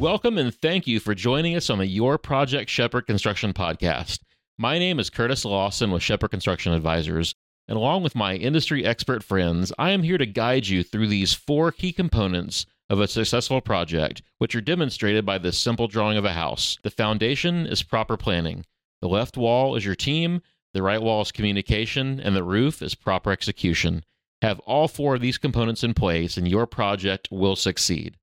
Welcome and thank you for joining us on the Your Project Shepherd Construction Podcast. My name is Curtis Lawson with Shepherd Construction Advisors, and along with my industry expert friends, I am here to guide you through these four key components of a successful project, which are demonstrated by this simple drawing of a house. The foundation is proper planning. The left wall is your team, the right wall is communication, and the roof is proper execution. Have all four of these components in place, and your project will succeed.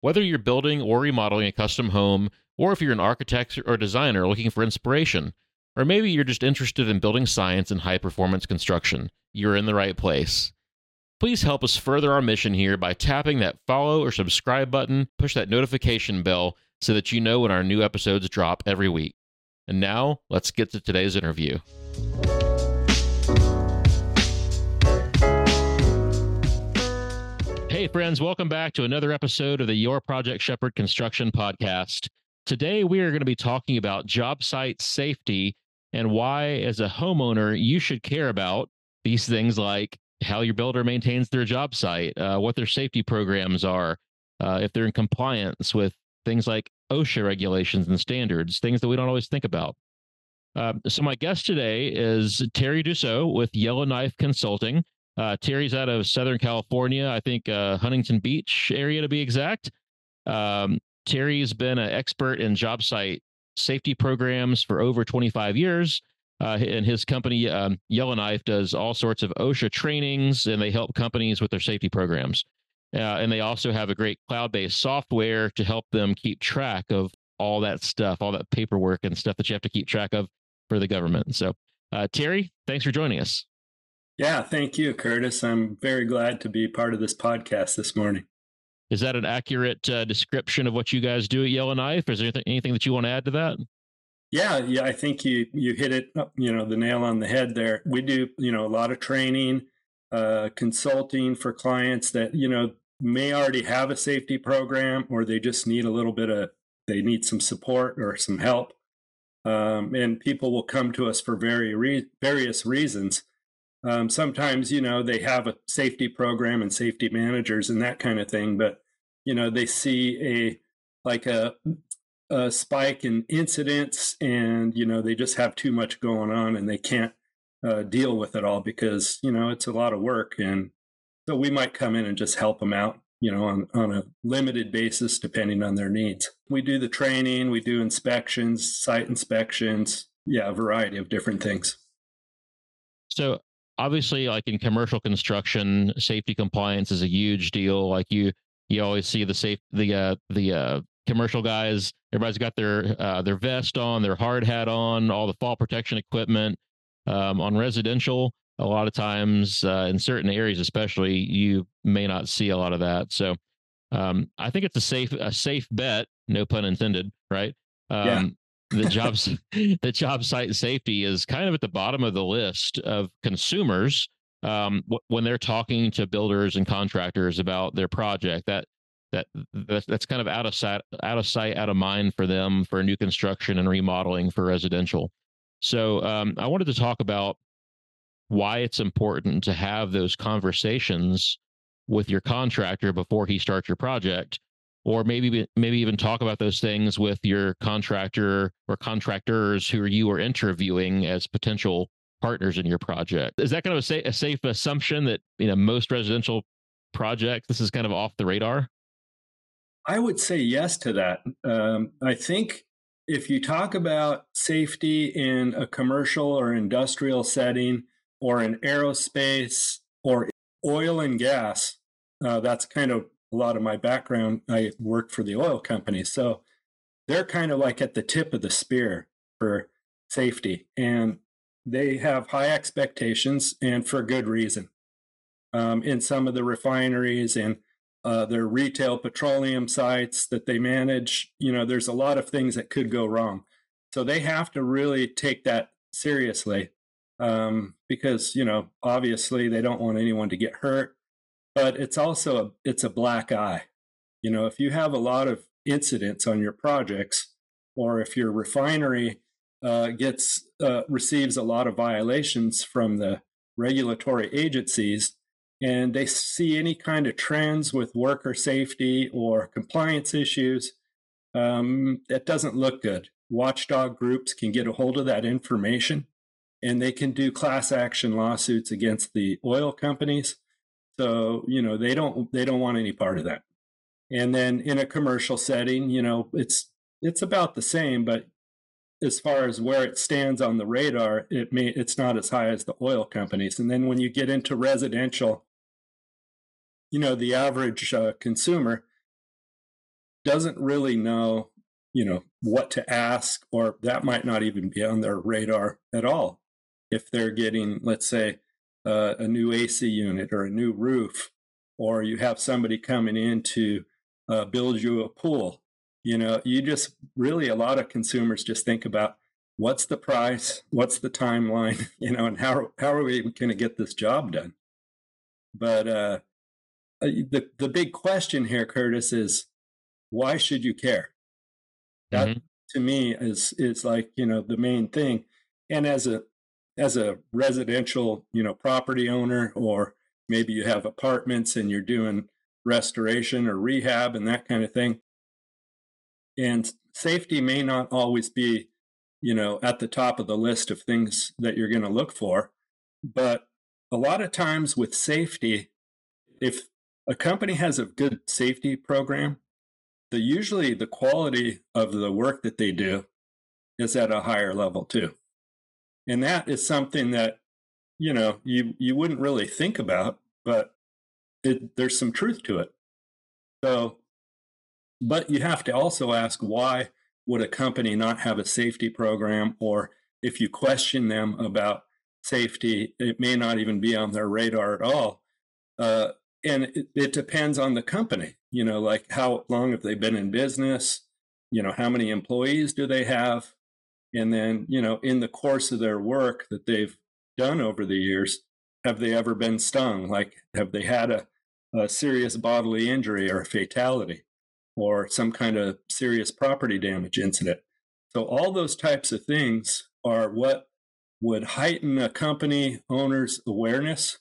Whether you're building or remodeling a custom home, or if you're an architect or designer looking for inspiration, or maybe you're just interested in building science and high-performance construction, you're in the right place. Please help us further our mission here by tapping that follow or subscribe button, push that notification bell so that you know when our new episodes drop every week. And now, let's get to today's interview. Hey friends, welcome back to another episode of the Your Project Shepherd Construction Podcast. Today we are going to be talking about job site safety and why as a homeowner you should care about these things like how your builder maintains their job site, what their safety programs are, if they're in compliance with things like OSHA regulations and standards, things that we don't always think about. So my guest today is Terry Dussault with Yellowknife Consulting. Terry's out of Southern California, I think Huntington Beach area to be exact. Terry's been an expert in job site safety programs for over 25 years. And his company, Yellowknife, does all sorts of OSHA trainings, and they help companies with their safety programs. And they also have a great cloud-based software to help them keep track of all that stuff, all that paperwork and stuff that you have to keep track of for the government. So, Terry, thanks for joining us. Yeah, thank you, Curtis. I'm very glad to be part of this podcast this morning. Is that an accurate description of what you guys do at Yellowknife? Is there anything that you want to add to that? Yeah, I think you hit it, the nail on the head there. We do, a lot of training, consulting for clients that, may already have a safety program, or they just need they need some support or some help. And people will come to us for various reasons. Sometimes, they have a safety program and safety managers and that kind of thing, but, they see a spike in incidents and, they just have too much going on and they can't deal with it all because, it's a lot of work. And so we might come in and just help them out, on a limited basis, depending on their needs. We do the training, we do inspections, site inspections, a variety of different things. So, obviously, like in commercial construction, safety compliance is a huge deal. Like you always see the commercial guys. Everybody's got their vest on, their hard hat on, all the fall protection equipment. On residential, a lot of times in certain areas, especially, you may not see a lot of that. So, I think it's a safe bet, no pun intended, right? The job site safety is kind of at the bottom of the list of consumers when they're talking to builders and contractors about their project. That's kind of out of sight, out of mind for them for new construction and remodeling for residential. So I wanted to talk about why it's important to have those conversations with your contractor before he starts your project. Or maybe even talk about those things with your contractor or contractors who you are interviewing as potential partners in your project. Is that kind of a safe assumption that most residential projects, this is kind of off the radar? I would say yes to that. I think if you talk about safety in a commercial or industrial setting or in aerospace or oil and gas, that's kind of a lot of my background. I worked for the oil company. So they're kind of like at the tip of the spear for safety, and they have high expectations, and for good reason. In some of the refineries and their retail petroleum sites that they manage, there's a lot of things that could go wrong. So they have to really take that seriously because, obviously they don't want anyone to get hurt. But it's also a black eye. If you have a lot of incidents on your projects, or if your refinery receives a lot of violations from the regulatory agencies, and they see any kind of trends with worker safety or compliance issues, That doesn't look good. Watchdog groups can get a hold of that information, and they can do class action lawsuits against the oil companies. So, you know, they don't want any part of that. And then in a commercial setting, you know, it's about the same, but as far as where it stands on the radar, it's not as high as the oil companies. And then when you get into residential, you know, the average consumer doesn't really know, you know, what to ask, or that might not even be on their radar at all. If they're getting, let's say, a new AC unit or a new roof, or you have somebody coming in to build you a pool, you know, you just really, a lot of consumers just think about what's the price, what's the timeline, you know, and how are we going to get this job done? But the big question here, Curtis, is why should you care? That to me is like, you know, the main thing. And as a residential, you know, property owner, or maybe you have apartments and you're doing restoration or rehab and that kind of thing. And safety may not always be, you know, at the top of the list of things that you're going to look for. But a lot of times with safety, if a company has a good safety program, usually the quality of the work that they do is at a higher level too. And that is something that, you know, you wouldn't really think about, but there's some truth to it. So, but you have to also ask, why would a company not have a safety program? Or if you question them about safety, it may not even be on their radar at all. And it depends on the company, you know, like how long have they been in business? You know, how many employees do they have? And then, you know, in the course of their work that they've done over the years, have they ever been stung? Like, have they had a serious bodily injury or a fatality or some kind of serious property damage incident? So all those types of things are what would heighten a company owner's awareness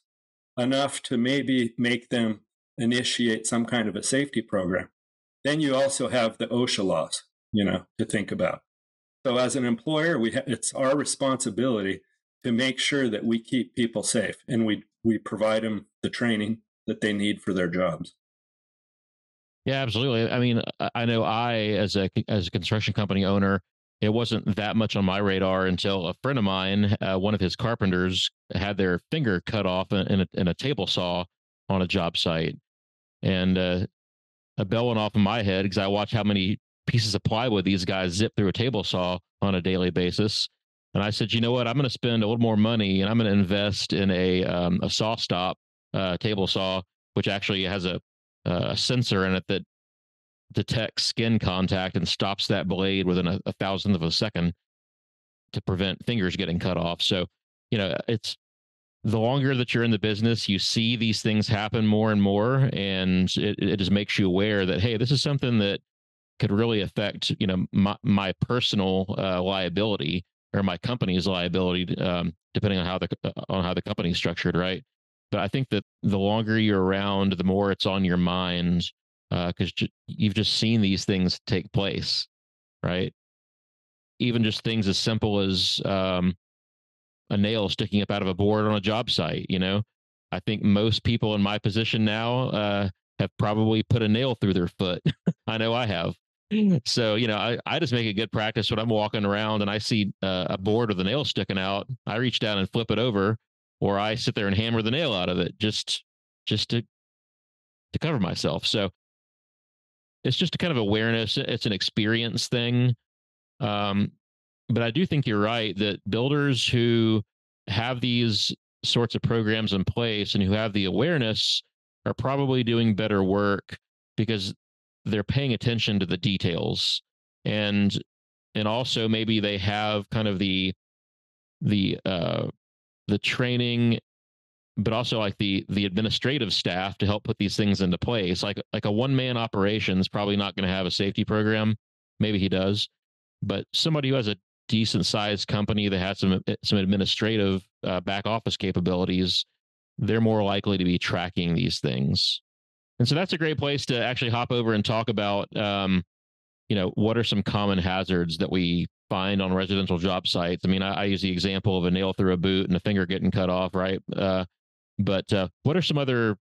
enough to maybe make them initiate some kind of a safety program. Then you also have the OSHA laws, you know, to think about. So as an employer, it's our responsibility to make sure that we keep people safe, and we provide them the training that they need for their jobs. Yeah, absolutely. I mean, I know as a construction company owner, it wasn't that much on my radar until a friend of mine, one of his carpenters, had their finger cut off in a table saw on a job site. And a bell went off in my head because I watch how many pieces of plywood these guys zip through a table saw on a daily basis. And I said, you know what, I'm going to spend a little more money and I'm going to invest in a saw stop table saw, which actually has a sensor in it that detects skin contact and stops that blade within a thousandth of a second to prevent fingers getting cut off. So, you know, it's the longer that you're in the business, you see these things happen more and more, and it just makes you aware that, hey, this is something that could really affect, you know, my personal liability or my company's liability, depending on how the company's structured, right? But I think that the longer you're around, the more it's on your mind, because you've just seen these things take place, right? Even just things as simple as a nail sticking up out of a board on a job site. You know, I think most people in my position now have probably put a nail through their foot. I know I have. So, you know, I just make a good practice when I'm walking around and I see a board with a nail sticking out. I reach down and flip it over, or I sit there and hammer the nail out of it just to cover myself. So it's just a kind of awareness. It's an experience thing. But I do think you're right that builders who have these sorts of programs in place and who have the awareness are probably doing better work because they're paying attention to the details. And also maybe they have kind of the training, but also like the administrative staff to help put these things into place. Like a one-man operation is probably not going to have a safety program. Maybe he does, but somebody who has a decent-sized company that has some administrative back-office capabilities, they're more likely to be tracking these things. And so that's a great place to actually hop over and talk about you know, what are some common hazards that we find on residential job sites? I mean, I use the example of a nail through a boot and a finger getting cut off, right? But what are some other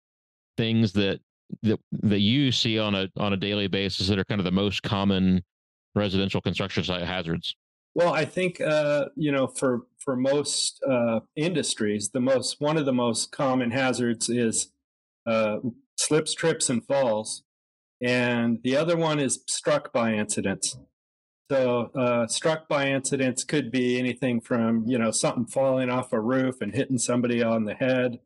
things that you see on a daily basis that are kind of the most common residential construction site hazards? Well, I think for most industries, one of the most common hazards is slips, trips, and falls, and the other one is struck by incidents. So struck by incidents could be anything from, you know, something falling off a roof and hitting somebody on the head,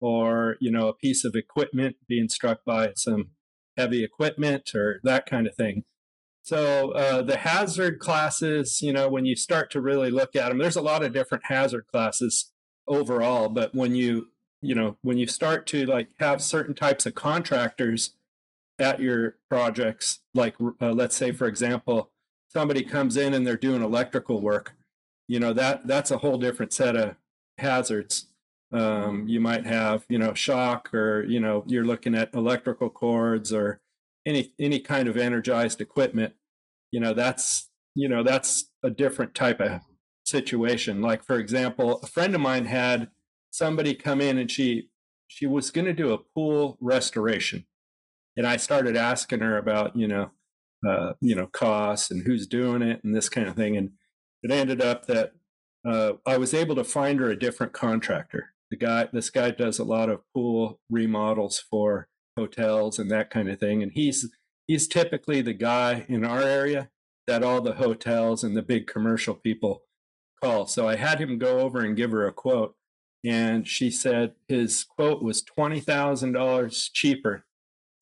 or, you know, a piece of equipment being struck by some heavy equipment or that kind of thing. So the hazard classes, you know, when you start to really look at them, there's a lot of different hazard classes overall. But when you start to like have certain types of contractors at your projects, like let's say, for example, somebody comes in and they're doing electrical work, you know, that's a whole different set of hazards. You might have, you know, shock, or, you know, you're looking at electrical cords or any kind of energized equipment. You know, that's a different type of situation. Like, for example, a friend of mine had somebody come in and she was going to do a pool restoration. And I started asking her about, costs and who's doing it and this kind of thing. And it ended up that I was able to find her a different contractor. This guy does a lot of pool remodels for hotels and that kind of thing. And he's typically the guy in our area that all the hotels and the big commercial people call. So I had him go over and give her a quote. And she said his quote was $20,000 cheaper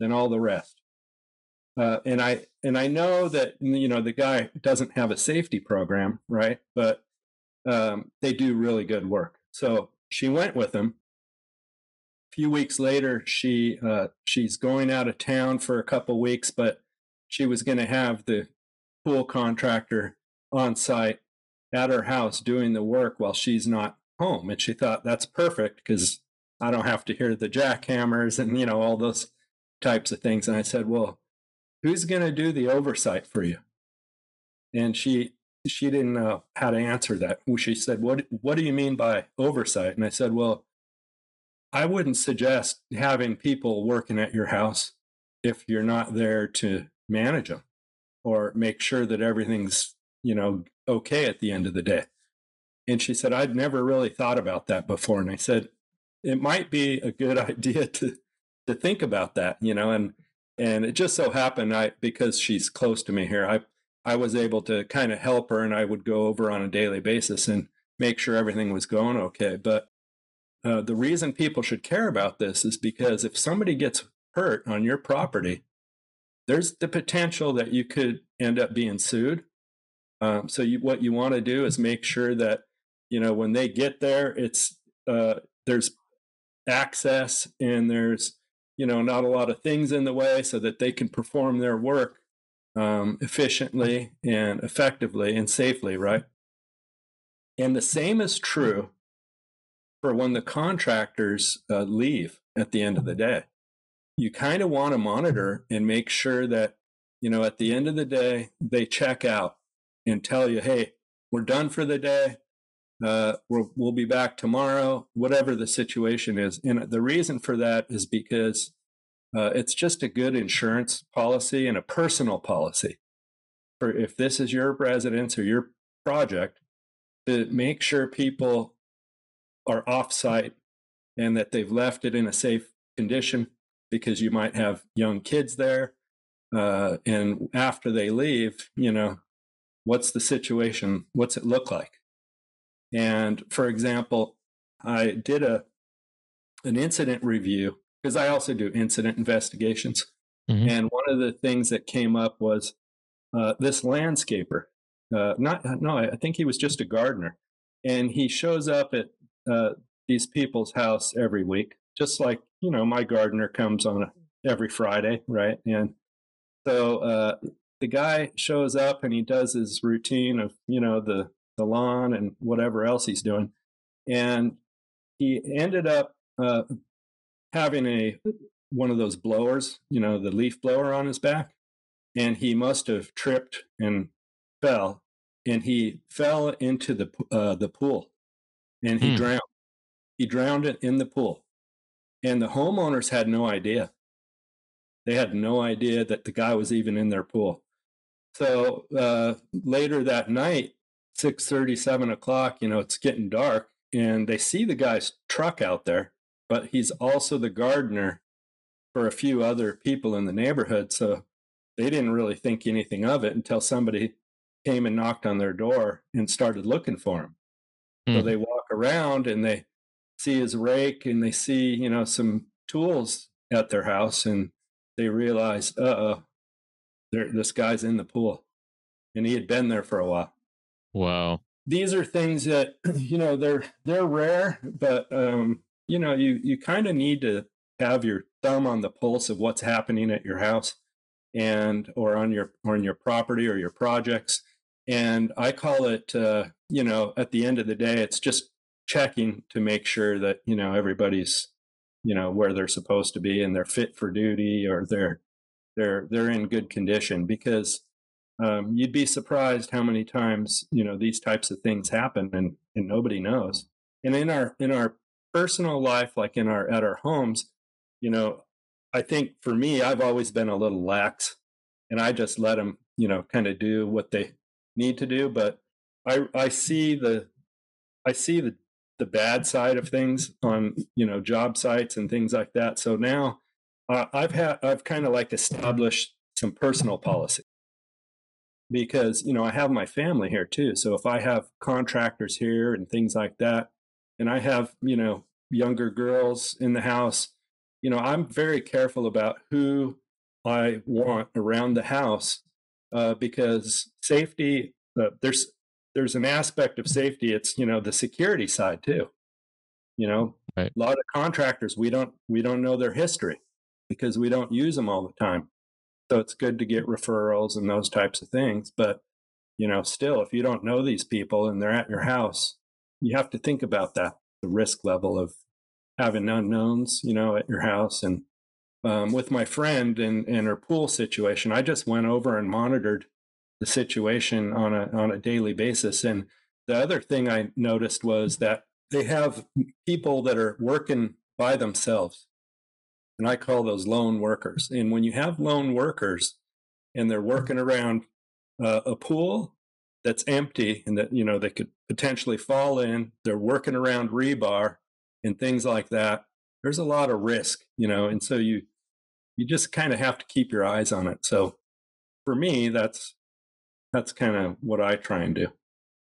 than all the rest. And I know that, you know, the guy doesn't have a safety program, right? But they do really good work. So she went with him. A few weeks later, she's going out of town for a couple weeks, but she was going to have the pool contractor on site at her house doing the work while she's not home. And she thought, that's perfect, because I don't have to hear the jackhammers and, you know, all those types of things. And I said, well, who's going to do the oversight for you? And she didn't know how to answer that. She said, what do you mean by oversight? And I said, well, I wouldn't suggest having people working at your house if you're not there to manage them or make sure that everything's, you know, okay at the end of the day. And she said, I'd never really thought about that before. And I said, it might be a good idea to think about that, you know. And it just so happened, because she's close to me here, I was able to kind of help her, and I would go over on a daily basis and make sure everything was going okay. But the reason people should care about this is because if somebody gets hurt on your property, there's the potential that you could end up being sued. What you want to do is make sure that, you know, when they get there, it's there's access and there's, you know, not a lot of things in the way so that they can perform their work efficiently and effectively and safely, right? And the same is true for when the contractors leave at the end of the day. You kind of want to monitor and make sure that, you know, at the end of the day, they check out and tell you, hey, we're done for the day. We'll be back tomorrow, whatever the situation is. And the reason for that is because it's just a good insurance policy and a personal policy for if this is your residence or your project, to make sure people are offsite and that they've left it in a safe condition, because you might have young kids there. And after they leave, you know, what's the situation? What's it look like? And for example, I did an incident review, because I also do incident investigations. Mm-hmm. And one of the things that came up was this landscaper. I think he was just a gardener. And he shows up at these people's house every week, just like, you know, my gardener comes on every Friday, right? And so the guy shows up and he does his routine of, you know, the lawn and whatever else he's doing. And he ended up having one of those blowers, you know, the leaf blower on his back. and he must have tripped and fell, and he fell into the pool, and he drowned. He drowned it in the pool, and the homeowners had no idea. They had no idea that the guy was even in their pool. So later that night, 6:30, 7 o'clock, you know, it's getting dark, and they see the guy's truck out there, but he's also the gardener for a few other people in the neighborhood. So they didn't really think anything of it until somebody came and knocked on their door and started looking for him. So they walk around and they see his rake and they see, you know, some tools at their house, and they realize, this guy's in the pool, and he had been there for a while. Wow. These are things that, you know, they're rare, but, you know, you kind of need to have your thumb on the pulse of what's happening at your house and, or on your property or your projects. And I call it, you know, at the end of the day, it's just checking to make sure that, you know, everybody's, you know, where they're supposed to be and they're fit for duty or they're in good condition, because you'd be surprised how many times, you know, these types of things happen and nobody knows. And in our personal life, like at our homes, you know, I think for me, I've always been a little lax, and I just let them, you know, kind of do what they need to do. But I see the bad side of things on, you know, job sites and things like that. So now I've kind of like established some personal policy, because, you know, I have my family here too. So if I have contractors here and things like that, and I have, you know, younger girls in the house, you know, I'm very careful about who I want around the house, because safety, there's an aspect of safety. It's, you know, the security side too, you know, right. A lot of contractors, we don't know their history because we don't use them all the time. So it's good to get referrals and those types of things. But, you know, still, if you don't know these people and they're at your house, you have to think about that, the risk level of having unknowns, you know, at your house. And with my friend and her pool situation, I just went over and monitored the situation on a daily basis. And the other thing I noticed was that they have people that are working by themselves, and I call those lone workers. And when you have lone workers and they're working around a pool that's empty and that, you know, they could potentially fall in, they're working around rebar and things like that, there's a lot of risk, you know. And so you just kind of have to keep your eyes on it. So for me, that's kind of what I try and do.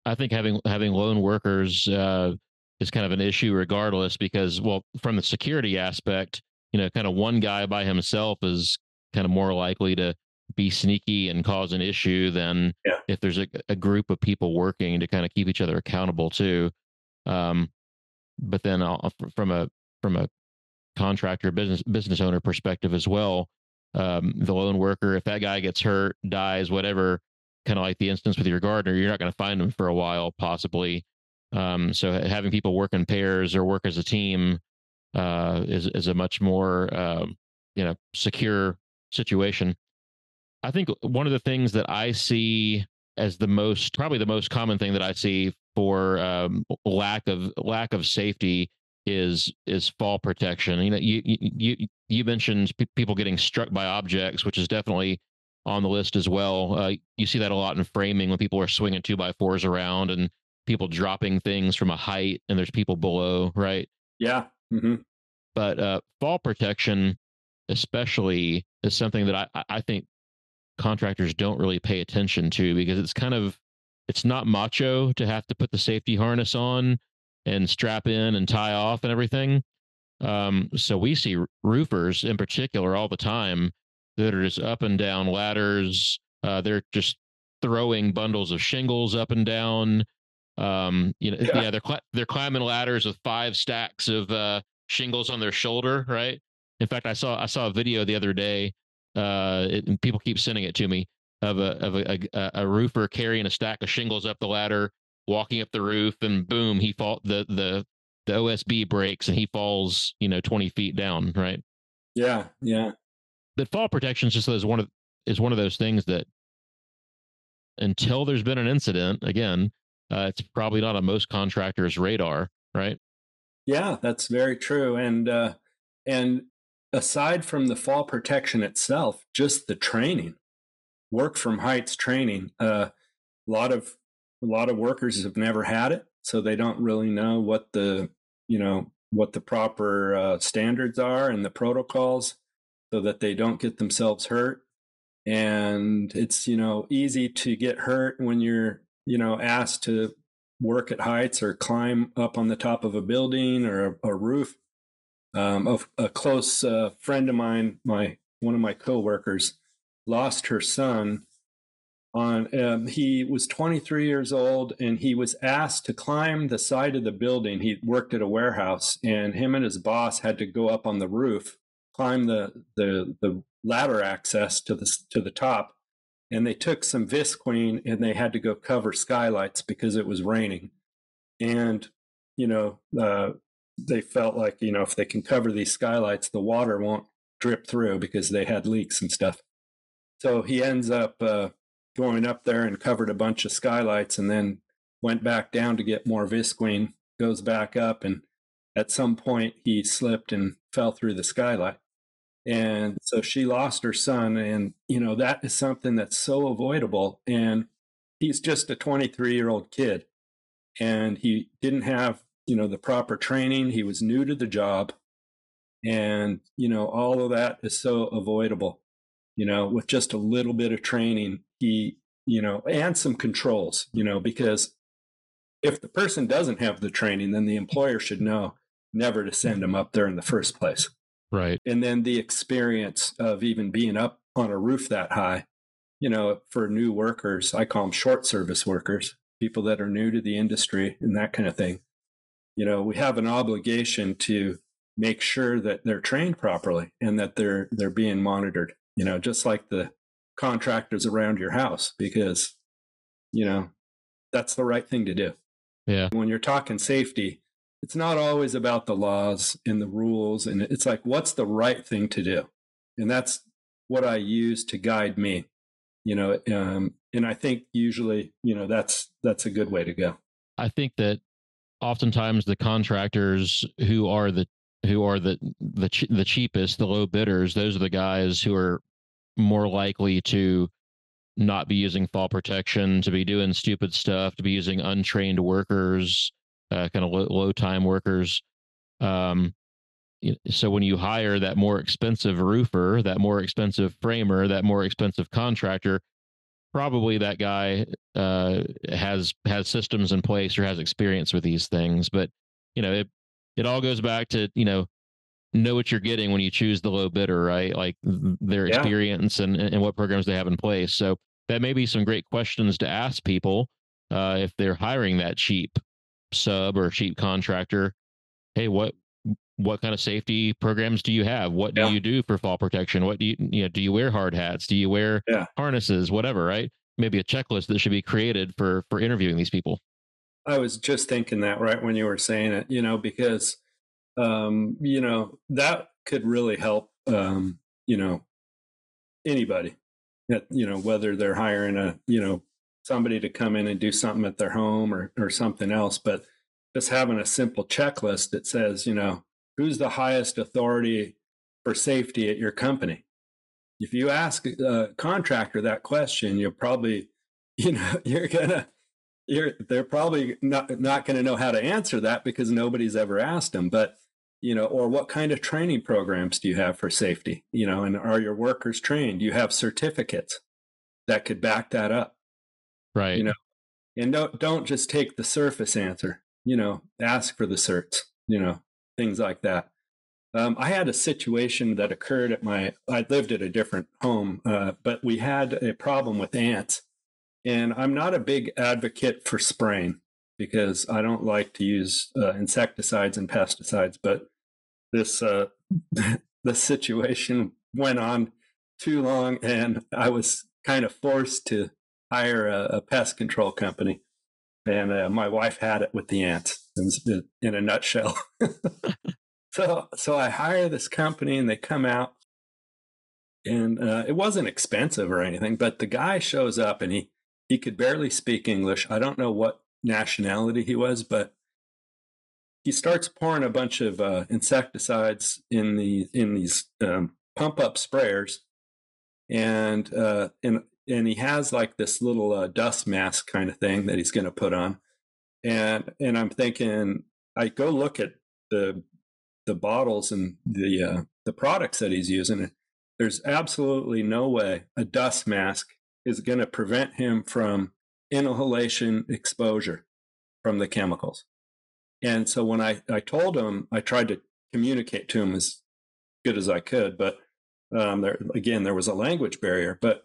I think having lone workers is kind of an issue regardless, because, well, from the security aspect, you know, kind of one guy by himself is kind of more likely to be sneaky and cause an issue than if there's a group of people working to kind of keep each other accountable too. But then from a contractor business owner perspective as well, the lone worker, if that guy gets hurt, dies, whatever, kind of like the instance with your gardener, you're not going to find them for a while, possibly. So having people work in pairs or work as a team is a much more, you know, secure situation. I think one of the things that I see as probably the most common thing that I see for lack of safety is fall protection. You know, you mentioned people getting struck by objects, which is definitely on the list as well. You see that a lot in framing when people are swinging 2x4s around and people dropping things from a height and there's people below, right? Yeah. Mm-hmm. But fall protection especially is something that I think contractors don't really pay attention to, because it's not macho to have to put the safety harness on and strap in and tie off and everything. So we see roofers in particular all the time that are just up and down ladders. They're just throwing bundles of shingles up and down. You know, yeah they're climbing ladders with 5 stacks of shingles on their shoulder, right? In fact, I saw a video the other day. And people keep sending it to me of a roofer carrying a stack of shingles up the ladder, walking up the roof, and boom, he falls. The OSB breaks and he falls, you know, 20 feet down, right? Yeah. But fall protection is just one of is one of those things that until there's been an incident, again, it's probably not on most contractors' radar, right? Yeah, that's very true. And aside from the fall protection itself, just the training, work from heights training, a lot of workers have never had it, so they don't really know what the proper standards are and the protocols, so that they don't get themselves hurt. And it's, easy to get hurt when you're, asked to work at heights or climb up on the top of a building or a roof. A close friend of mine, one of my coworkers, lost her son. He was 23 years old, and he was asked to climb the side of the building. He worked at a warehouse, and him and his boss had to go up on the roof, climb the ladder access to the top, and they took some visqueen and they had to go cover skylights because it was raining. And they felt like if they can cover these skylights, the water won't drip through because they had leaks and stuff. So he ends up going up there and covered a bunch of skylights, and then went back down to get more visqueen, goes back up, and at some point he slipped and fell through the skylight. And so she lost her son, and that is something that's so avoidable. And he's just a 23-year-old kid, and he didn't have the proper training. He was new to the job, and all of that is so avoidable. With just a little bit of training, he, and some controls, because if the person doesn't have the training, then the employer should know never to send them up there in the first place. Right. And then the experience of even being up on a roof that high, for new workers, I call them short service workers, people that are new to the industry and that kind of thing. We have an obligation to make sure that they're trained properly and that they're being monitored. Just like the contractors around your house, because, that's the right thing to do. Yeah. When you're talking safety, it's not always about the laws and the rules. And it's like, what's the right thing to do? And that's what I use to guide me, and I think usually, that's a good way to go. I think that oftentimes the contractors who are the cheapest, the low bidders, those are the guys who are more likely to not be using fall protection, to be doing stupid stuff, to be using untrained workers, kind of low time workers. So when you hire that more expensive roofer, that more expensive framer, that more expensive contractor, probably that guy has systems in place or has experience with these things. But, it all goes back to, know what you're getting when you choose the low bidder, right? Like their experience and what programs they have in place. So that may be some great questions to ask people if they're hiring that cheap sub or cheap contractor. Hey, what kind of safety programs do you have? What do you do for fall protection? What do do you wear hard hats? Do you wear harnesses? Whatever, right? Maybe a checklist that should be created for interviewing these people. I was just thinking that right when you were saying it, because, that could really help, anybody, that, whether they're hiring somebody to come in and do something at their home or something else, but just having a simple checklist that says, who's the highest authority for safety at your company? If you ask a contractor that question, you'll probably, they're probably not going to know how to answer that because nobody's ever asked them. But, or what kind of training programs do you have for safety? And are your workers trained? Do you have certificates that could back that up? Right. And don't just take the surface answer, ask for the certs, things like that. I had a situation that occurred I lived at a different home, but we had a problem with ants. And I'm not a big advocate for spraying because I don't like to use insecticides and pesticides. But this this situation went on too long, and I was kind of forced to hire a pest control company. And my wife had it with the ants, in a nutshell. So I hire this company, and they come out, And it wasn't expensive or anything, but the guy shows up and he could barely speak English. I don't know what nationality he was, but he starts pouring a bunch of insecticides in these pump up sprayers, and he has like this little dust mask kind of thing that he's going to put on, and I'm thinking, I go look at the bottles and the products that he's using, and there's absolutely no way a dust mask is going to prevent him from inhalation exposure from the chemicals. And so when I told him, I tried to communicate to him as good as I could, but there was a language barrier. But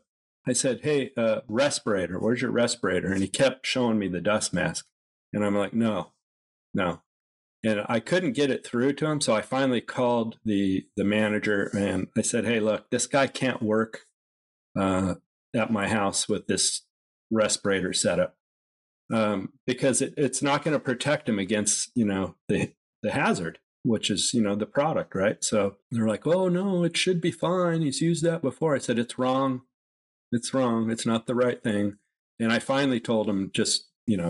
I said, hey, respirator, where's your respirator? And he kept showing me the dust mask. And I'm like, no. And I couldn't get it through to him. So I finally called the manager and I said, hey, look, this guy can't work at my house with this respirator setup because it's not going to protect him against, the hazard, which is, the product, right? So they're like, oh, no, it should be fine. He's used that before. I said, it's wrong. It's wrong. It's not the right thing. And I finally told him, just,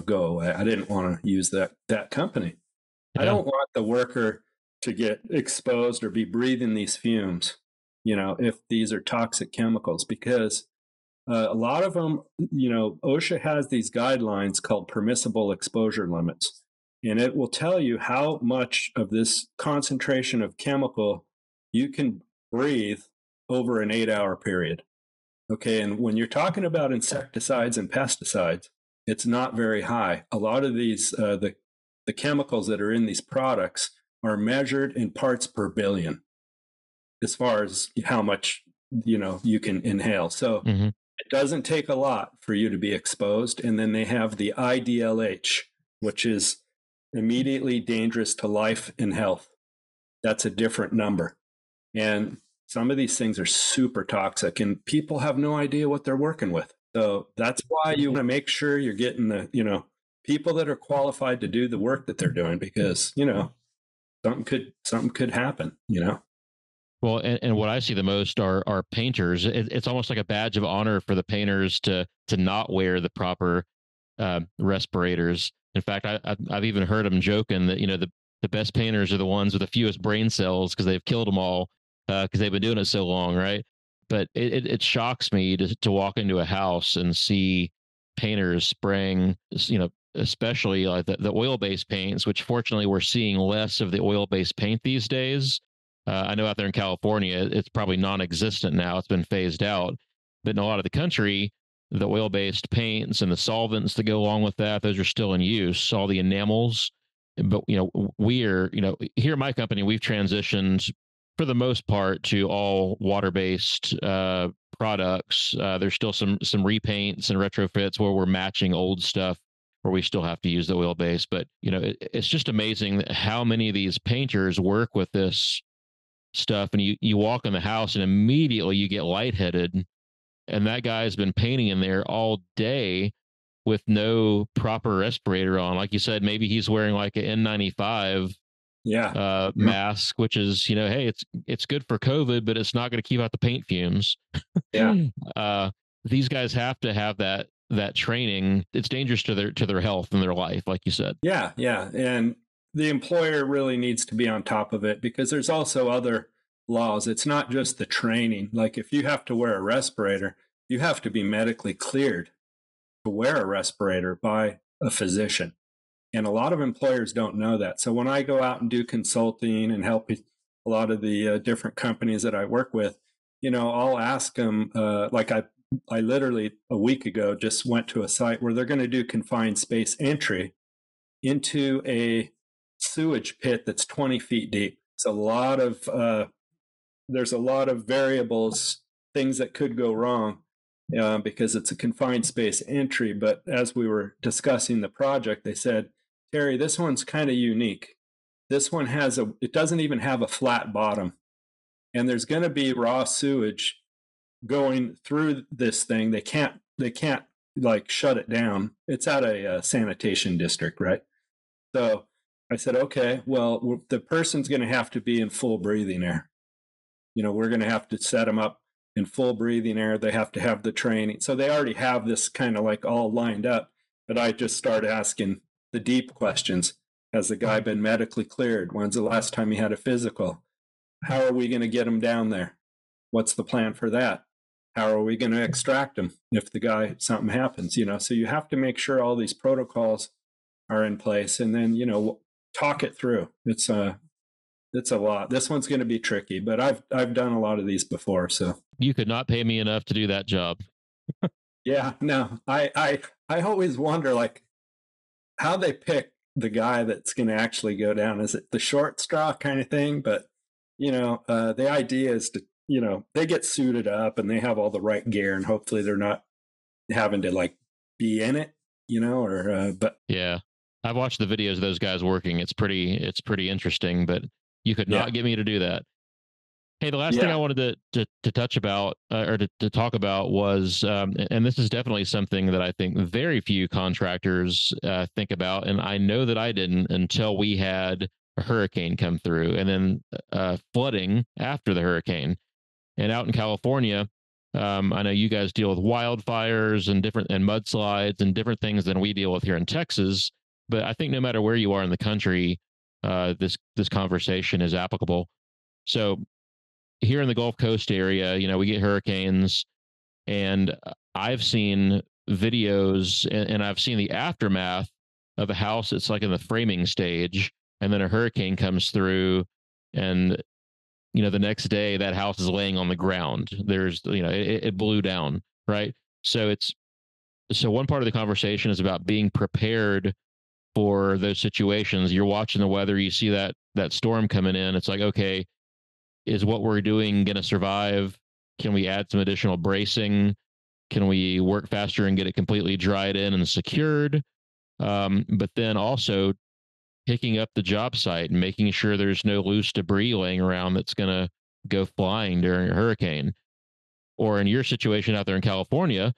go away. I didn't want to use that company. Yeah. I don't want the worker to get exposed or be breathing these fumes, if these are toxic chemicals, because a lot of them, OSHA has these guidelines called permissible exposure limits, and it will tell you how much of this concentration of chemical you can breathe over an 8-hour period. Okay, and when you're talking about insecticides and pesticides, it's not very high. A lot of these, the chemicals that are in these products are measured in parts per billion, as far as how much, you can inhale. So mm-hmm. It doesn't take a lot for you to be exposed. And then they have the IDLH, which is immediately dangerous to life and health. That's a different number. And some of these things are super toxic and people have no idea what they're working with. So that's why you want to make sure you're getting the, people that are qualified to do the work that they're doing, because, something could happen, Well, and what I see the most are painters. It's almost like a badge of honor for the painters to not wear the proper respirators. In fact, I've even heard them joking that the best painters are the ones with the fewest brain cells because they've killed them all because they've been doing it so long, right? But it shocks me to walk into a house and see painters spraying, especially like the oil-based paints, which fortunately we're seeing less of the oil-based paint these days. I know out there in California, it's probably non-existent now. It's been phased out. But in a lot of the country, the oil-based paints and the solvents that go along with that, those are still in use, all the enamels. But, here at my company, we've transitioned for the most part to all water-based products. There's still some repaints and retrofits where we're matching old stuff, where we still have to use the oil-based. But, it's just amazing how many of these painters work with this stuff, and you walk in the house and immediately you get lightheaded, and that guy's been painting in there all day with no proper respirator on. Like you said, maybe he's wearing like an N95 mask, which is, hey, it's good for COVID, but it's not going to keep out the paint fumes. These guys have to have that training. It's dangerous to their health and their life, like you said. And the employer really needs to be on top of it, because there's also other laws. It's not just the training. Like if you have to wear a respirator, you have to be medically cleared to wear a respirator by a physician. And a lot of employers don't know that. So when I go out and do consulting and help a lot of the different companies that I work with, I'll ask them, like I literally a week ago just went to a site where they're going to do confined space entry into a sewage pit that's 20 feet deep. It's a lot of there's a lot of variables, things that could go wrong because it's a confined space entry. But as we were discussing the project, they said, Terry, this one's kind of unique. This one it doesn't even have a flat bottom, and there's going to be raw sewage going through this thing. They can't like shut it down. It's at a sanitation district, right? So I said, okay, well, the person's going to have to be in full breathing air. We're going to have to set them up. in full breathing air. They have to have the training. So they already have this kind of like all lined up. But I just start asking the deep questions. Has the guy been medically cleared? When's the last time he had a physical? How are we going to get him down there? What's the plan for that? How are we going to extract him if the guy, something happens, you know? So you have to make sure all these protocols are in place, and then, you know, talk it through. It's a lot. This one's going to be tricky, but I've done a lot of these before. So you could not pay me enough to do that job. Yeah, no, I always wonder, like, how they pick the guy that's going to actually go down. Is it the short straw kind of thing? But, you know, the idea is to, you know, they get suited up and they have all the right gear, and hopefully they're not having to like be in it, you know, or, but yeah, I've watched the videos of those guys working. It's pretty interesting, but you could not get me to do that. Hey, the last thing I wanted to touch about or to talk about was, and this is definitely something that I think very few contractors think about. And I know that I didn't until we had a hurricane come through, and then flooding after the hurricane. And out in California, I know you guys deal with wildfires and mudslides and different things than we deal with here in Texas. But I think no matter where you are in the country, this conversation is applicable. So here in the Gulf Coast area, you know, we get hurricanes, and I've seen videos and I've seen the aftermath of a house that's like in the framing stage, and then a hurricane comes through, and you know, the next day that house is laying on the ground. There's, you know, it blew down, right? So one part of the conversation is about being prepared for those situations. You're watching the weather, you see that storm coming in. It's like, okay, is what we're doing going to survive? Can we add some additional bracing? Can we work faster and get it completely dried in and secured? But then also picking up the job site and making sure there's no loose debris laying around that's going to go flying during a hurricane. Or in your situation out there in California,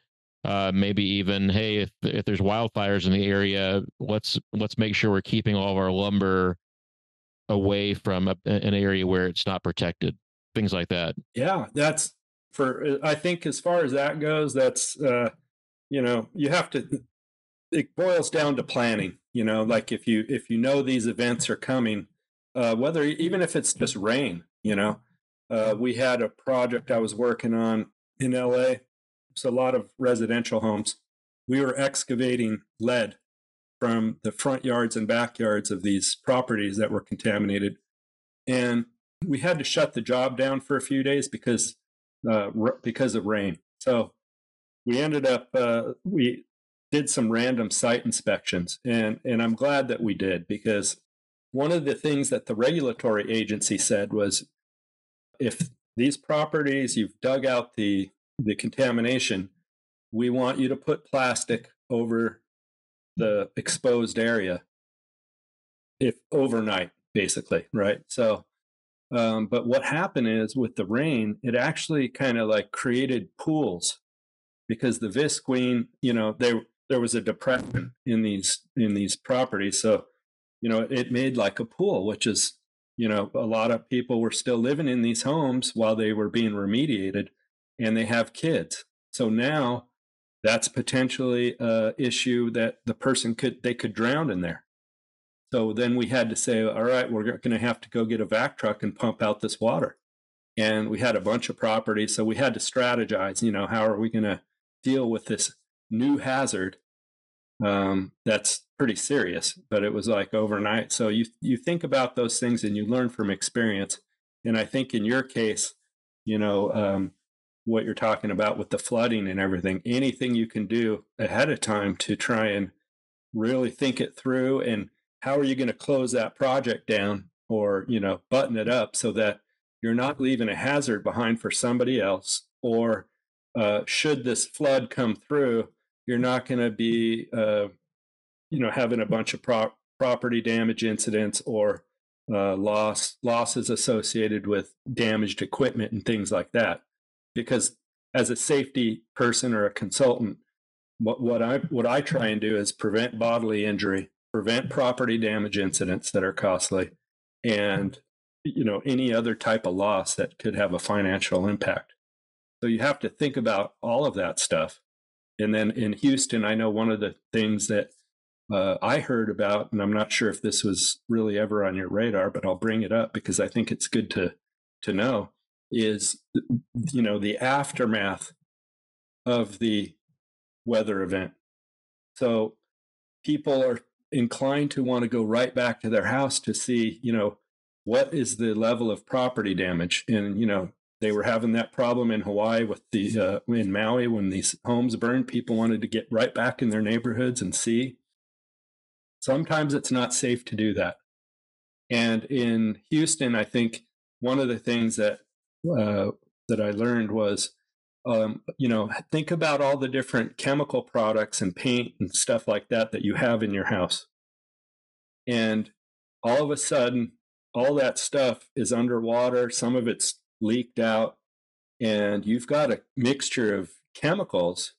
maybe even, hey, if there's wildfires in the area, let's make sure we're keeping all of our lumber away from an area where it's not protected, things like that. Yeah, that's I think as far as that goes, that's, you know, you have to, it boils down to planning, you know, like if you know these events are coming, whether, even if it's just rain, you know, we had a project I was working on in LA. It's a lot of residential homes. We were excavating lead from the front yards and backyards of these properties that were contaminated. And we had to shut the job down for a few days because of rain. So we ended up, we did some random site inspections. And I'm glad that we did, because one of the things that the regulatory agency said was, if these properties, you've dug out the contamination, we want you to put plastic over the exposed area if overnight, basically, right? So, but what happened is with the rain, it actually kind of like created pools, because the visqueen, you know, there was a depression in these properties. So, you know, it made like a pool, which is, you know, a lot of people were still living in these homes while they were being remediated, and they have kids. So now that's potentially an issue that the person could drown in there. So then we had to say, all right, we're going to have to go get a vac truck and pump out this water. And we had a bunch of properties, so we had to strategize, you know, how are we going to deal with this new hazard? That's pretty serious, but it was like overnight. So you think about those things and you learn from experience. And I think in your case, you know, what you're talking about with the flooding and everything, anything you can do ahead of time to try and really think it through, and how are you going to close that project down, or, you know, button it up so that you're not leaving a hazard behind for somebody else, or should this flood come through, you're not going to be, you know, having a bunch of property damage incidents, or losses associated with damaged equipment and things like that. Because as a safety person or a consultant, what I try and do is prevent bodily injury, prevent property damage incidents that are costly, and, you know, any other type of loss that could have a financial impact. So you have to think about all of that stuff. And then in Houston, I know one of the things that I heard about, and I'm not sure if this was really ever on your radar, but I'll bring it up because I think it's good to know, is, you know, the aftermath of the weather event. So people are inclined to want to go right back to their house to see, you know, what is the level of property damage. And, you know, they were having that problem in Hawaii with the in Maui when these homes burned. People wanted to get right back in their neighborhoods and see. Sometimes it's not safe to do that. And in Houston, I think one of the things that that I learned was, you know, think about all the different chemical products and paint and stuff like that that you have in your house. And all of a sudden, all that stuff is underwater. Some of it's leaked out, and you've got a mixture of chemicals.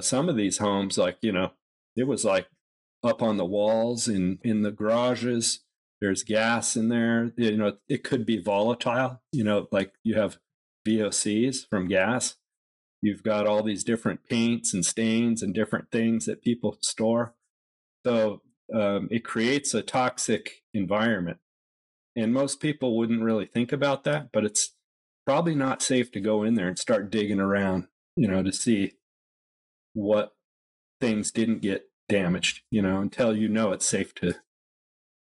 Some of these homes, like, you know, it was like up on the walls and in the garages, there's gas in there. You know, it could be volatile, you know, like you have VOCs from gas. You've got all these different paints and stains and different things that people store. So it creates a toxic environment. And most people wouldn't really think about that, but it's probably not safe to go in there and start digging around, you know, to see what things didn't get damaged, you know, until you know it's safe to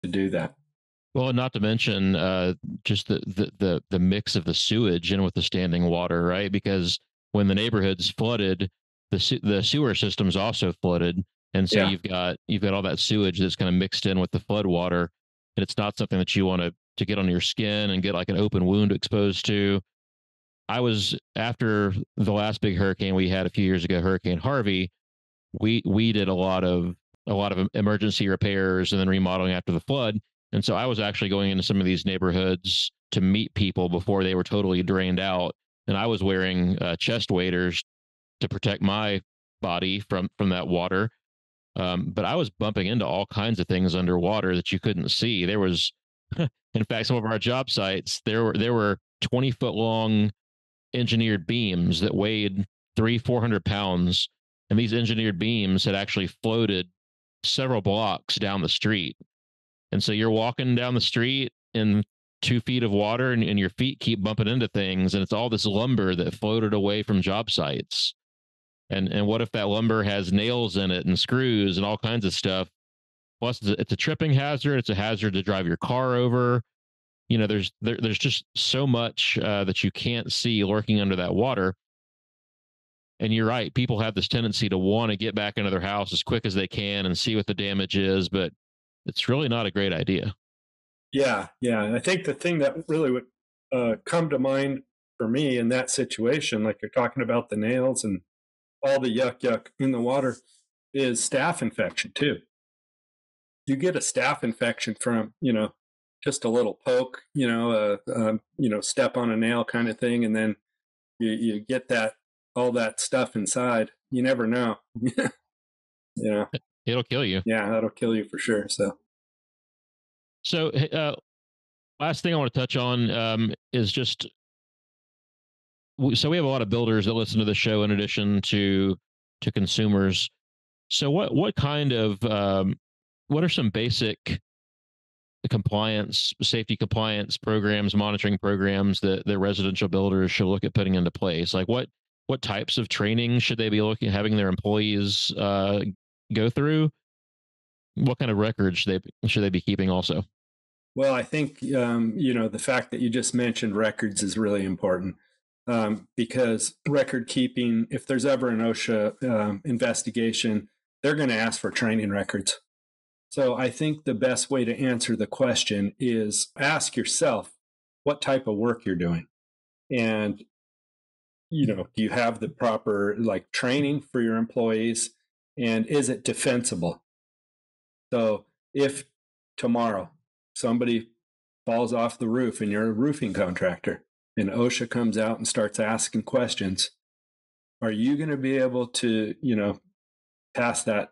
do that. Well, not to mention just the mix of the sewage in with the standing water, right? Because when the neighborhood's flooded, the sewer system's also flooded, and so you've got all that sewage that's kind of mixed in with the flood water, and it's not something that you want to get on your skin and get like an open wound exposed to. I was, after the last big hurricane we had a few years ago, Hurricane Harvey, we did a lot of emergency repairs and then remodeling after the flood. And so I was actually going into some of these neighborhoods to meet people before they were totally drained out. And I was wearing chest waders to protect my body from that water. But I was bumping into all kinds of things underwater that you couldn't see. There was, in fact, some of our job sites, there were 20-foot-long engineered beams that weighed 300-400 pounds. And these engineered beams had actually floated several blocks down the street. And so you're walking down the street in 2 feet of water, and your feet keep bumping into things. And it's all this lumber that floated away from job sites. And what if that lumber has nails in it and screws and all kinds of stuff? Plus, it's a tripping hazard. It's a hazard to drive your car over. You know, there's just so much that you can't see lurking under that water. And you're right. People have this tendency to want to get back into their house as quick as they can and see what the damage is, but it's really not a great idea. Yeah. And I think the thing that really would come to mind for me in that situation, like you're talking about the nails and all the yuck in the water, is staph infection too. You get a staph infection from, you know, just a little poke, you know, step on a nail kind of thing. And then you get that, all that stuff inside. You never know. Yeah. You know, it'll kill you. Yeah, that'll kill you for sure. So last thing I want to touch on is just, so we have a lot of builders that listen to the show in addition to consumers. So what kind of what are some basic safety compliance programs, monitoring programs that residential builders should look at putting into place? Like what types of training should they be having their employees go through? What kind of records should they be keeping also? Well, I think, you know, the fact that you just mentioned records is really important because record keeping, if there's ever an OSHA investigation, they're going to ask for training records. So I think the best way to answer the question is ask yourself what type of work you're doing. And, you know, do you have the proper like training for your employees, and is it defensible? So if tomorrow somebody falls off the roof and you're a roofing contractor and OSHA comes out and starts asking questions, are you going to be able to, you know, pass that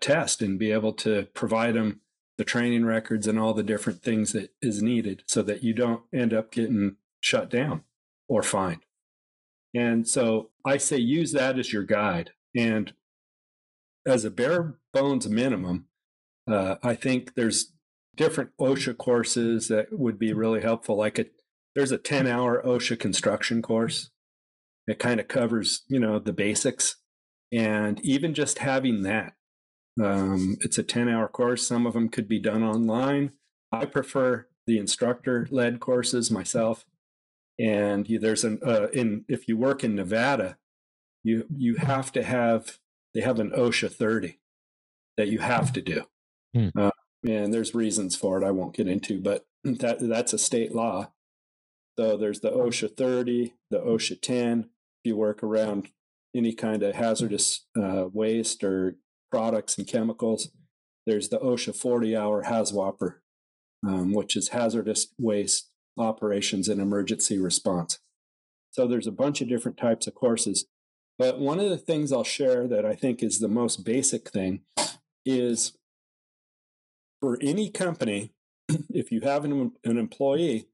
test and be able to provide them the training records and all the different things that is needed so that you don't end up getting shut down or fined? And so I say use that as your guide. And as a bare bones minimum, I think there's different OSHA courses that would be really helpful. Like there's a 10-hour OSHA construction course. It kind of covers, you know, the basics. And even just having that, it's a 10-hour course. Some of them could be done online. I prefer the instructor-led courses myself. And there's an if you work in Nevada, you have to have, they have an OSHA 30 that you have to do. And there's reasons for it I won't get into, but that's a state law. So there's the OSHA 30, the OSHA 10. If you work around any kind of hazardous waste or products and chemicals, there's the OSHA 40-hour HAZWOPER, which is hazardous waste operations and emergency response. So there's a bunch of different types of courses. But one of the things I'll share that I think is the most basic thing is for any company, if you have an employee,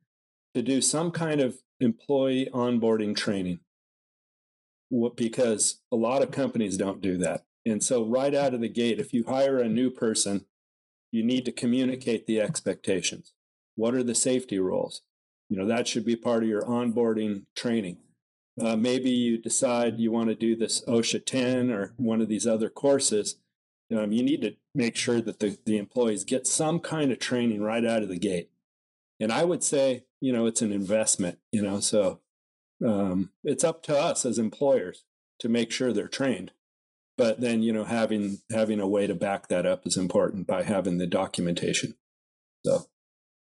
to do some kind of employee onboarding training, because a lot of companies don't do that. And so right out of the gate, if you hire a new person, you need to communicate the expectations. What are the safety rules? You know, that should be part of your onboarding training. Maybe you decide you want to do this OSHA 10 or one of these other courses. You need to make sure that the employees get some kind of training right out of the gate. And I would say, you know, it's an investment, you know, so it's up to us as employers to make sure they're trained. But then, you know, having a way to back that up is important by having the documentation. So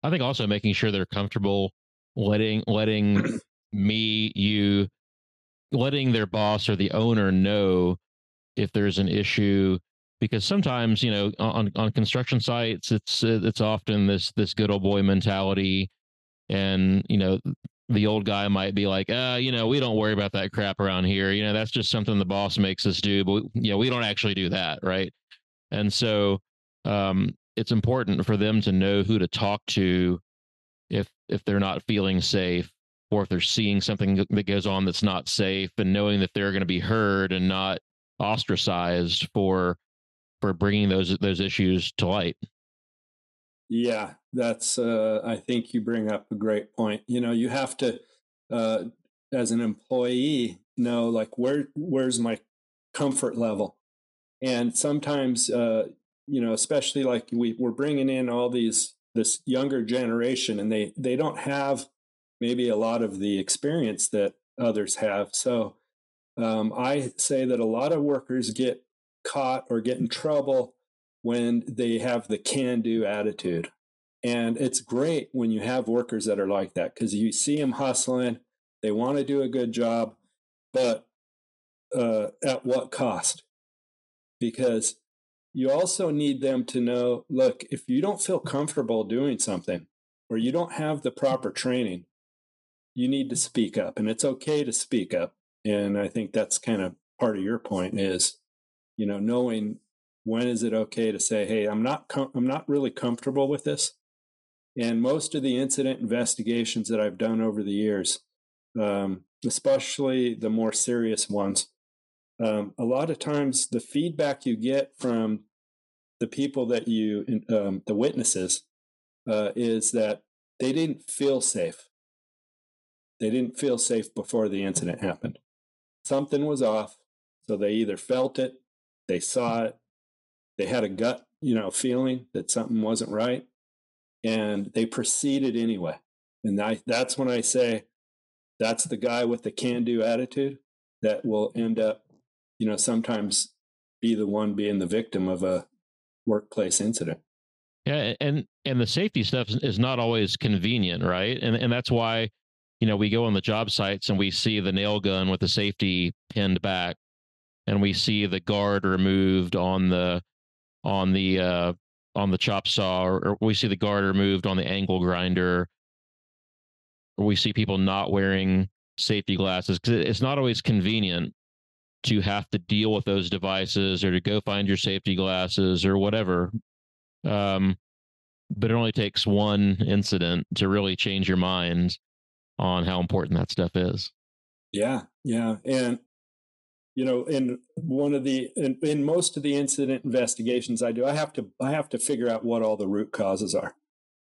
I think also making sure they're comfortable letting letting their boss or the owner know if there's an issue, because sometimes, you know, on construction sites, it's often this good old boy mentality. And, you know, the old guy might be like, you know, we don't worry about that crap around here. You know, that's just something the boss makes us do, but you know, we don't actually do that. Right. And so it's important for them to know who to talk to if they're not feeling safe, or if they're seeing something that goes on that's not safe, and knowing that they're going to be heard and not ostracized for bringing those issues to light. Yeah, that's, I think you bring up a great point. You know, you have to, as an employee, know, like, where's my comfort level? And sometimes, you know, especially like we're bringing in all this younger generation, and they don't have maybe a lot of the experience that others have. So I say that a lot of workers get caught or get in trouble when they have the can-do attitude. And it's great when you have workers that are like that, because you see them hustling, they want to do a good job, but at what cost? Because you also need them to know, look, if you don't feel comfortable doing something, or you don't have the proper training, you need to speak up, and it's okay to speak up. And I think that's kind of part of your point is, you know, knowing when is it okay to say, hey, I'm not really comfortable with this. And most of the incident investigations that I've done over the years, especially the more serious ones, a lot of times the feedback you get from the people that the witnesses, is that they didn't feel safe. They didn't feel safe before the incident happened. Something was off. So they either felt it, they saw it, they had a gut, you know, feeling that something wasn't right, and they proceeded anyway. And that's when I say, that's the guy with the can-do attitude that will end up, you know, sometimes be the one being the victim of a workplace incident. Yeah, and the safety stuff is not always convenient, right? And that's why, you know, we go on the job sites and we see the nail gun with the safety pinned back, and we see the guard removed on the chop saw, or we see the guard removed on the angle grinder, or we see people not wearing safety glasses, because it's not always convenient to have to deal with those devices or to go find your safety glasses or whatever. But it only takes one incident to really change your mind on how important that stuff is. Yeah. And, you know, in most of the incident investigations I do, I have to figure out what all the root causes are.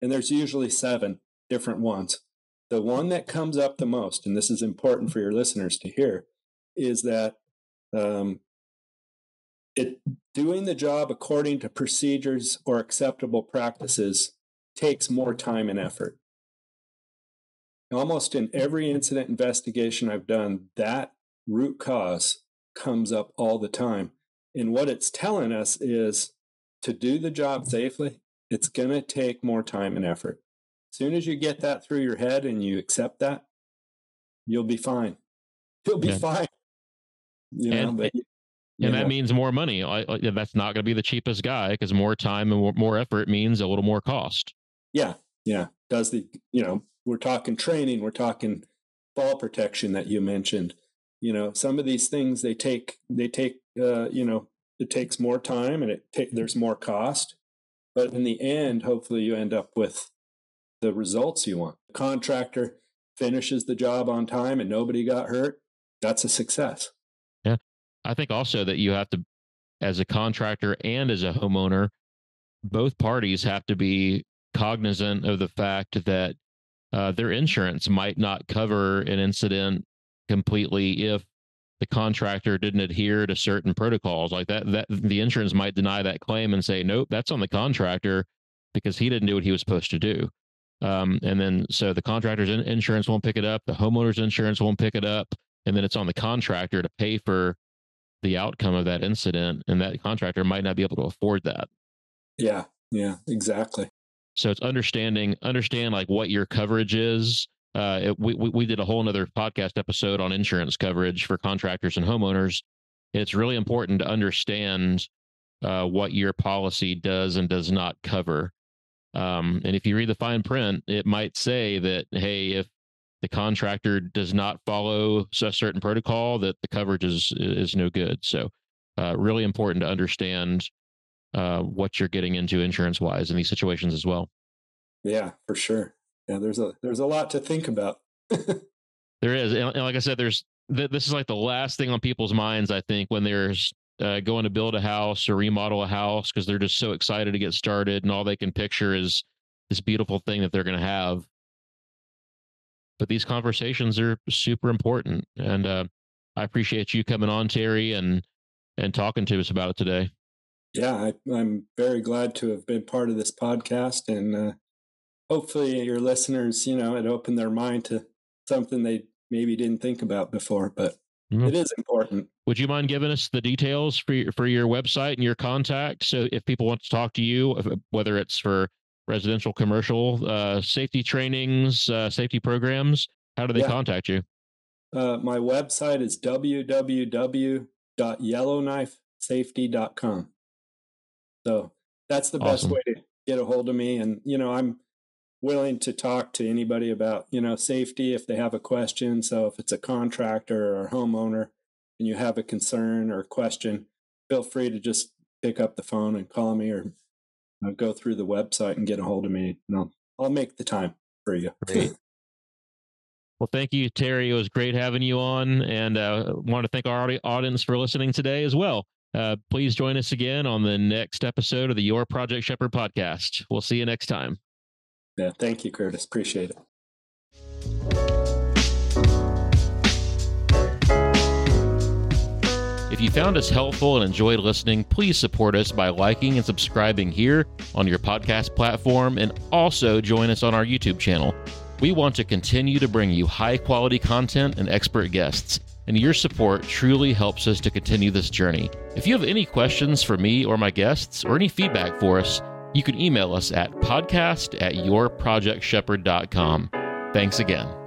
And there's usually 7 different ones. The one that comes up the most, and this is important for your listeners to hear, is that doing the job according to procedures or acceptable practices takes more time and effort. Almost in every incident investigation I've done, that root cause comes up all the time. And what it's telling us is to do the job safely, it's going to take more time and effort. As soon as you get that through your head and you accept that, you'll be fine. You'll be fine. And that means more money. That's not going to be the cheapest guy, because more time and more effort means a little more cost. Yeah. Yeah. We're talking training, we're talking fall protection that you mentioned. You know, some of these things it takes more time and there's more cost, but in the end, hopefully you end up with the results you want. The contractor finishes the job on time and nobody got hurt. That's a success. Yeah. I think also that you have to, as a contractor and as a homeowner, both parties have to be cognizant of the fact that their insurance might not cover an incident completely if the contractor didn't adhere to certain protocols like that. That the insurance might deny that claim and say, nope, that's on the contractor because he didn't do what he was supposed to do. And then so the contractor's insurance won't pick it up, the homeowner's insurance won't pick it up, and then it's on the contractor to pay for the outcome of that incident, and that contractor might not be able to afford that. Yeah, exactly. So it's understand like what your coverage is. We did a whole nother podcast episode on insurance coverage for contractors and homeowners. It's really important to understand what your policy does and does not cover. And if you read the fine print, it might say that, hey, if the contractor does not follow a certain protocol, that the coverage is no good. So really important to understand what you're getting into insurance-wise in these situations as well. Yeah, for sure. Yeah, there's a lot to think about. There is, and like I said, this is like the last thing on people's minds, I think, when they're going to build a house or remodel a house, because they're just so excited to get started, and all they can picture is this beautiful thing that they're going to have. But these conversations are super important, and I appreciate you coming on, Terry, and talking to us about it today. Yeah, I'm very glad to have been part of this podcast, and hopefully your listeners, it opened their mind to something they maybe didn't think about before, but it is important. Would you mind giving us the details for your website and your contact? So if people want to talk to you, whether it's for residential, commercial, safety trainings, safety programs, how do they contact you? My website is www.yellowknifesafety.com. So that's the best way to get a hold of me. And, I'm willing to talk to anybody about, safety if they have a question. So if it's a contractor or a homeowner and you have a concern or question, feel free to just pick up the phone and call me, or go through the website and get a hold of me. No, I'll make the time for you. Great. Well, thank you, Terry. It was great having you on. And I want to thank our audience for listening today as well. Please join us again on the next episode of the Your Project Shepherd podcast. We'll see you next time. Yeah, thank you, Curtis. Appreciate it. If you found us helpful and enjoyed listening, please support us by liking and subscribing here on your podcast platform, and also join us on our YouTube channel. We want to continue to bring you high-quality content and expert guests, and your support truly helps us to continue this journey. If you have any questions for me or my guests, or any feedback for us, you can email us at podcast@yourprojectshepherd.com. Thanks again.